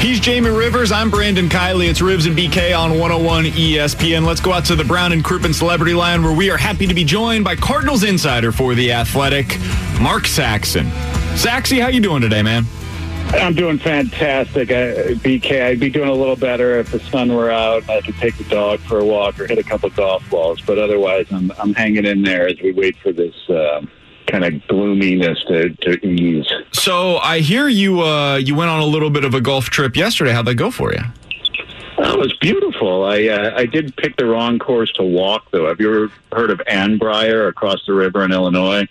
He's Jamie Rivers. I'm Brandon Kiley. It's Rivs and BK on 101 ESPN. Let's go out to the Brown and Crouppen Celebrity Line, where we are happy to be joined by Cardinals insider for The Athletic, Mark Saxon. Saxy, how you doing today, man? I'm doing fantastic, BK. I'd be doing a little better if the sun were out and I could take the dog for a walk or hit a couple golf balls. But otherwise, I'm hanging in there as we wait for this kind of gloominess to ease. So I hear you went on a little bit of a golf trip yesterday. How'd that go for you? It was beautiful. I did pick the wrong course to walk, though. Have you ever heard of Ann Breyer across the river in Illinois?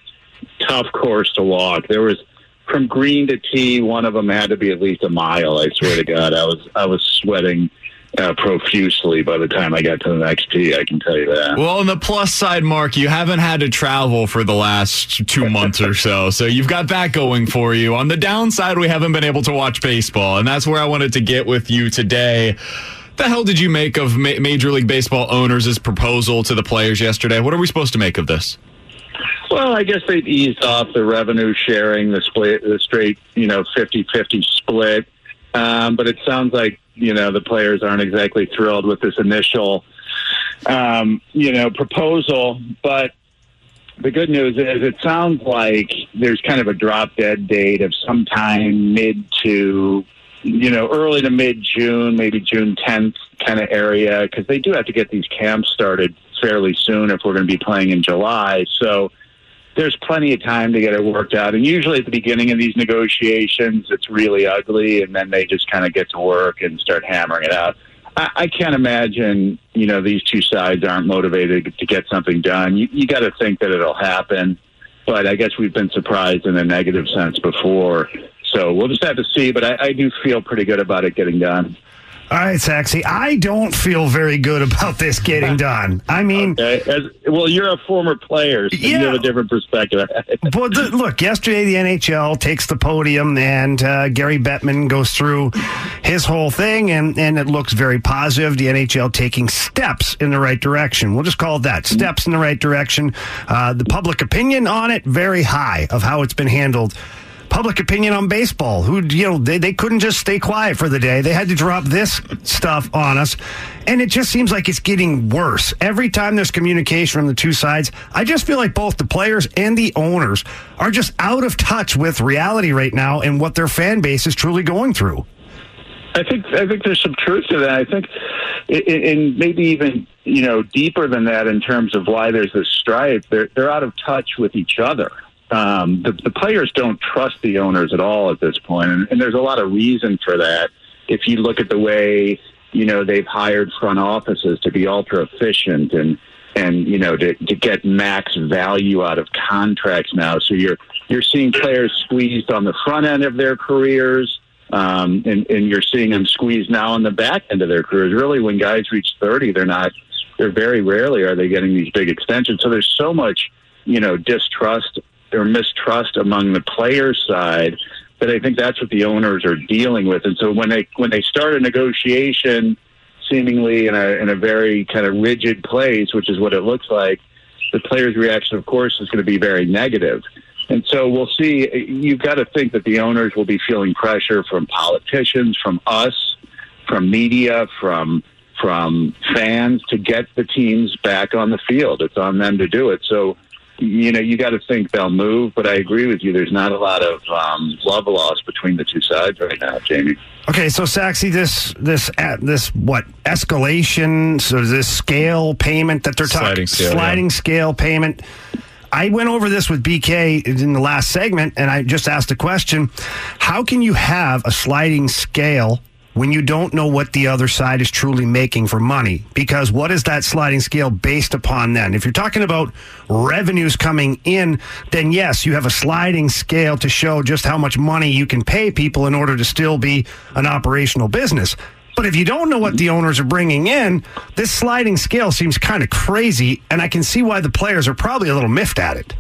Tough course to walk. There was... From green to tee, one of them had to be at least a mile. I swear to God, I was sweating profusely by the time I got to the next tee, I can tell you that. Well, on the plus side, Mark, you haven't had to travel for the last 2 months or so, so you've got that going for you. On the downside, we haven't been able to watch baseball, and that's where I wanted to get with you today. What the hell did you make of Major League Baseball owners' proposal to the players yesterday? What are we supposed to make of this? Well, I guess they've eased off the revenue sharing, the straight, 50-50 split. But it sounds like, the players aren't exactly thrilled with this initial, proposal. But the good news is it sounds like there's kind of a drop-dead date of sometime early to mid-June, maybe June 10th kind of area, because they do have to get these camps started fairly soon if we're going to be playing in July. So there's plenty of time to get it worked out. And usually at the beginning of these negotiations, it's really ugly, and then they just kind of get to work and start hammering it out. I can't imagine, these two sides aren't motivated to get something done. You got to think that it'll happen. But I guess we've been surprised in a negative sense before. So we'll just have to see. But I do feel pretty good about it getting done. All right, Saxy. I don't feel very good about this getting done. I mean... Okay. Well, you're a former player, so you have a different perspective. But look, yesterday the NHL takes the podium, and Gary Bettman goes through his whole thing, and it looks very positive. The NHL taking steps in the right direction. We'll just call it that. Steps in the right direction. The public opinion on it, very high of how it's been handled. Public opinion on baseball, who, they couldn't just stay quiet for the day. They had to drop this stuff on us. And it just seems like it's getting worse. Every time there's communication from the two sides, I just feel like both the players and the owners are just out of touch with reality right now and what their fan base is truly going through. I think there's some truth to that. I think, and maybe even, deeper than that in terms of why there's this strife, they're out of touch with each other. The players don't trust the owners at all at this point, and there's a lot of reason for that. If you look at the way, they've hired front offices to be ultra efficient and to get max value out of contracts now. So you're seeing players squeezed on the front end of their careers, and you're seeing them squeezed now on the back end of their careers. Really, when guys reach 30, they're very rarely are they getting these big extensions. So there's so much, distrust or mistrust among the player side, but I think that's what the owners are dealing with. And so when they start a negotiation seemingly in a very kind of rigid place, which is what it looks like, the player's reaction, of course, is going to be very negative. And so we'll see. You've got to think that the owners will be feeling pressure from politicians, from us, from media, from fans to get the teams back on the field. It's on them to do it. So you know, you got to think they'll move, but I agree with you. There's not a lot of love lost between the two sides right now, Jamie. Okay, so Saxy, this what escalation? So this scale payment that they're talking, sliding scale payment. I went over this with BK in the last segment, and I just asked a question: how can you have a sliding scale when you don't know what the other side is truly making for money? Because what is that sliding scale based upon then? If you're talking about revenues coming in, then yes, you have a sliding scale to show just how much money you can pay people in order to still be an operational business. But if you don't know what the owners are bringing in, this sliding scale seems kind of crazy, and I can see why the players are probably a little miffed at it.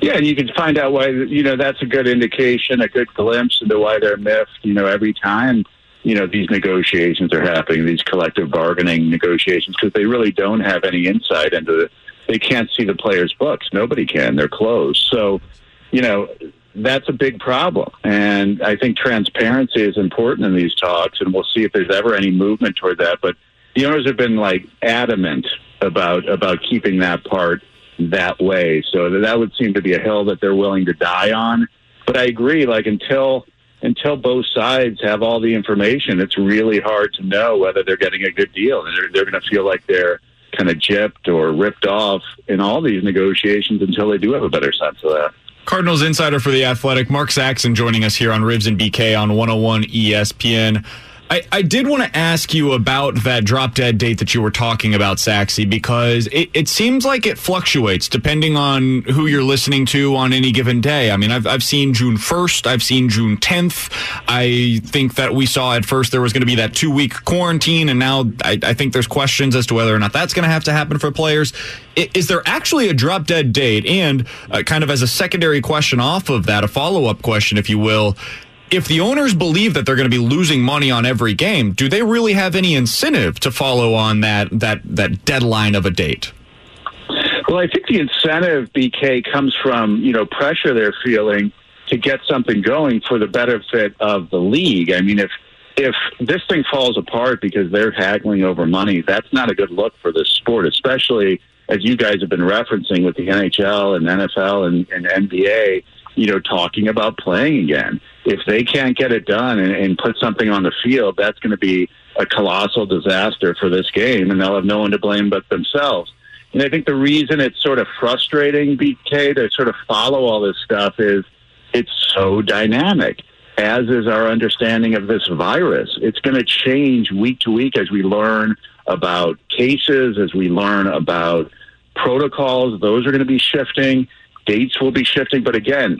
Yeah, and you can find out why, you know, that's a good indication, a good glimpse into why they're miffed, you know, every time. You know, these negotiations are happening, these collective bargaining negotiations, because they really don't have any insight into it. They can't see the players' books. Nobody can. They're closed. So, you know, that's a big problem. And I think transparency is important in these talks, and we'll see if there's ever any movement toward that. But the owners have been, like, adamant about keeping that part that way. So that would seem to be a hill that they're willing to die on. But I agree, like, until both sides have all the information, it's really hard to know whether they're getting a good deal. And they're going to feel like they're kind of gypped or ripped off in all these negotiations until they do have a better sense of that. Cardinals insider for The Athletic, Mark Saxon, joining us here on Ribs and BK on 101 ESPN. I did want to ask you about that drop-dead date that you were talking about, Saxy, because it seems like it fluctuates depending on who you're listening to on any given day. I mean, I've seen June 1st. I've seen June 10th. I think that we saw at first there was going to be that 2-week quarantine, and now I think there's questions as to whether or not that's going to have to happen for players. Is there actually a drop-dead date? And kind of as a secondary question off of that, a follow-up question, if you will, if the owners believe that they're going to be losing money on every game, do they really have any incentive to follow on that deadline of a date? Well, I think the incentive, BK, comes from, you know, pressure they're feeling to get something going for the benefit of the league. I mean, if this thing falls apart because they're haggling over money, that's not a good look for this sport, especially as you guys have been referencing with the NHL and NFL and NBA, you know, talking about playing again. If they can't get it done and put something on the field, that's going to be a colossal disaster for this game, and they'll have no one to blame but themselves. And I think the reason it's sort of frustrating, BK, to sort of follow all this stuff is it's so dynamic, as is our understanding of this virus. It's going to change week to week as we learn about cases, as we learn about protocols. Those are going to be shifting. Dates will be shifting. But again,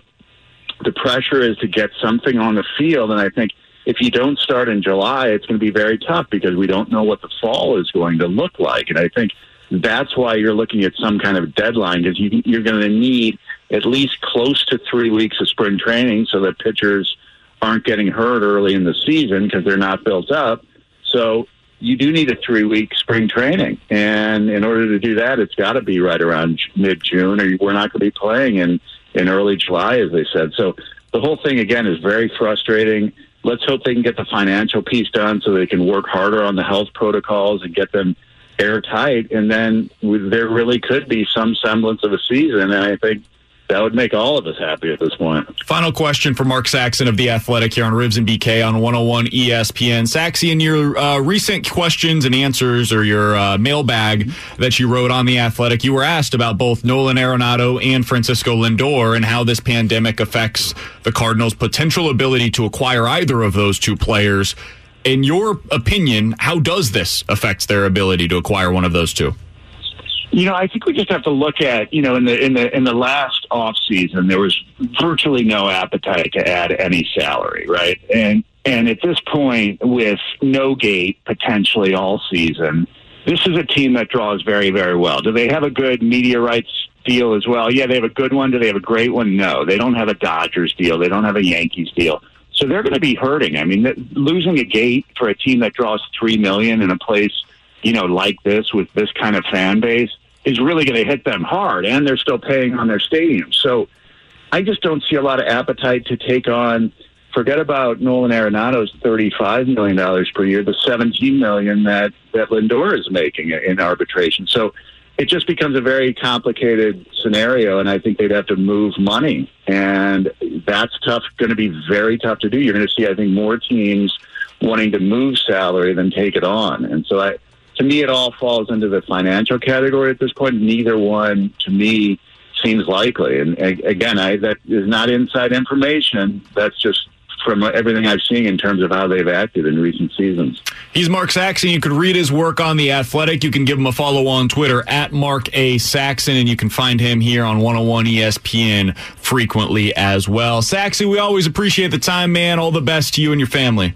the pressure is to get something on the field. And I think if you don't start in July, it's going to be very tough because we don't know what the fall is going to look like. And I think that's why you're looking at some kind of deadline, because you're going to need at least close to 3 weeks of spring training so that pitchers aren't getting hurt early in the season because they're not built up. So you do need a 3-week spring training. And in order to do that, it's got to be right around mid-June, or we're not going to be playing in early July, as they said. So the whole thing, again, is very frustrating. Let's hope they can get the financial piece done so they can work harder on the health protocols and get them airtight. And then there really could be some semblance of a season. And I think that would make all of us happy at this point. Final question for Mark Saxon of The Athletic here on Ribs and BK on 101 ESPN. Saxy, in your recent questions and answers, or your mailbag that you wrote on The Athletic, you were asked about both Nolan Arenado and Francisco Lindor and how this pandemic affects the Cardinals' potential ability to acquire either of those two players. In your opinion, how does this affect their ability to acquire one of those two? You know, I think we just have to look at, you know, in the last off season, there was virtually no appetite to add any salary, right? And at this point, with no gate potentially all season, this is a team that draws very, very well. Do they have a good media rights deal as well? Yeah, they have a good one. Do they have a great one? No, they don't have a Dodgers deal. They don't have a Yankees deal. So they're going to be hurting. I mean, losing a gate for a team that draws $3 million in a place, you know, like this, with this kind of fan base, is really going to hit them hard, and they're still paying on their stadium. So I just don't see a lot of appetite to take on, forget about Nolan Arenado's $35 million per year, the $17 million that Lindor is making in arbitration. So it just becomes a very complicated scenario, and I think they'd have to move money. And that's tough, going to be very tough to do. You're going to see, I think, more teams wanting to move salary than take it on. And so to me, it all falls into the financial category at this point. Neither one, to me, seems likely. And again, that is not inside information. That's just from everything I've seen in terms of how they've acted in recent seasons. He's Mark Saxon. You could read his work on The Athletic. You can give him a follow on Twitter at Mark A. Saxon, and you can find him here on 101 ESPN frequently as well. Saxon, we always appreciate the time, man. All the best to you and your family.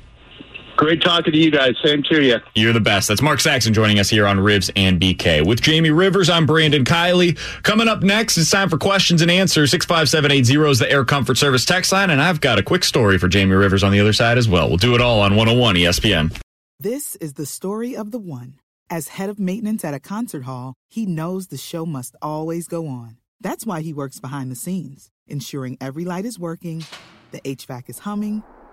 Great talking to you guys. Same to you. You're the best. That's Mark Saxon joining us here on Rivs and BK. With Jamie Rivers, I'm Brandon Kiley. Coming up next, it's time for questions and answers. 65780 is the Air Comfort Service text line, and I've got a quick story for Jamie Rivers on the other side as well. We'll do it all on 101 ESPN. This is the story of the one. As head of maintenance at a concert hall, he knows the show must always go on. That's why he works behind the scenes, ensuring every light is working, the HVAC is humming,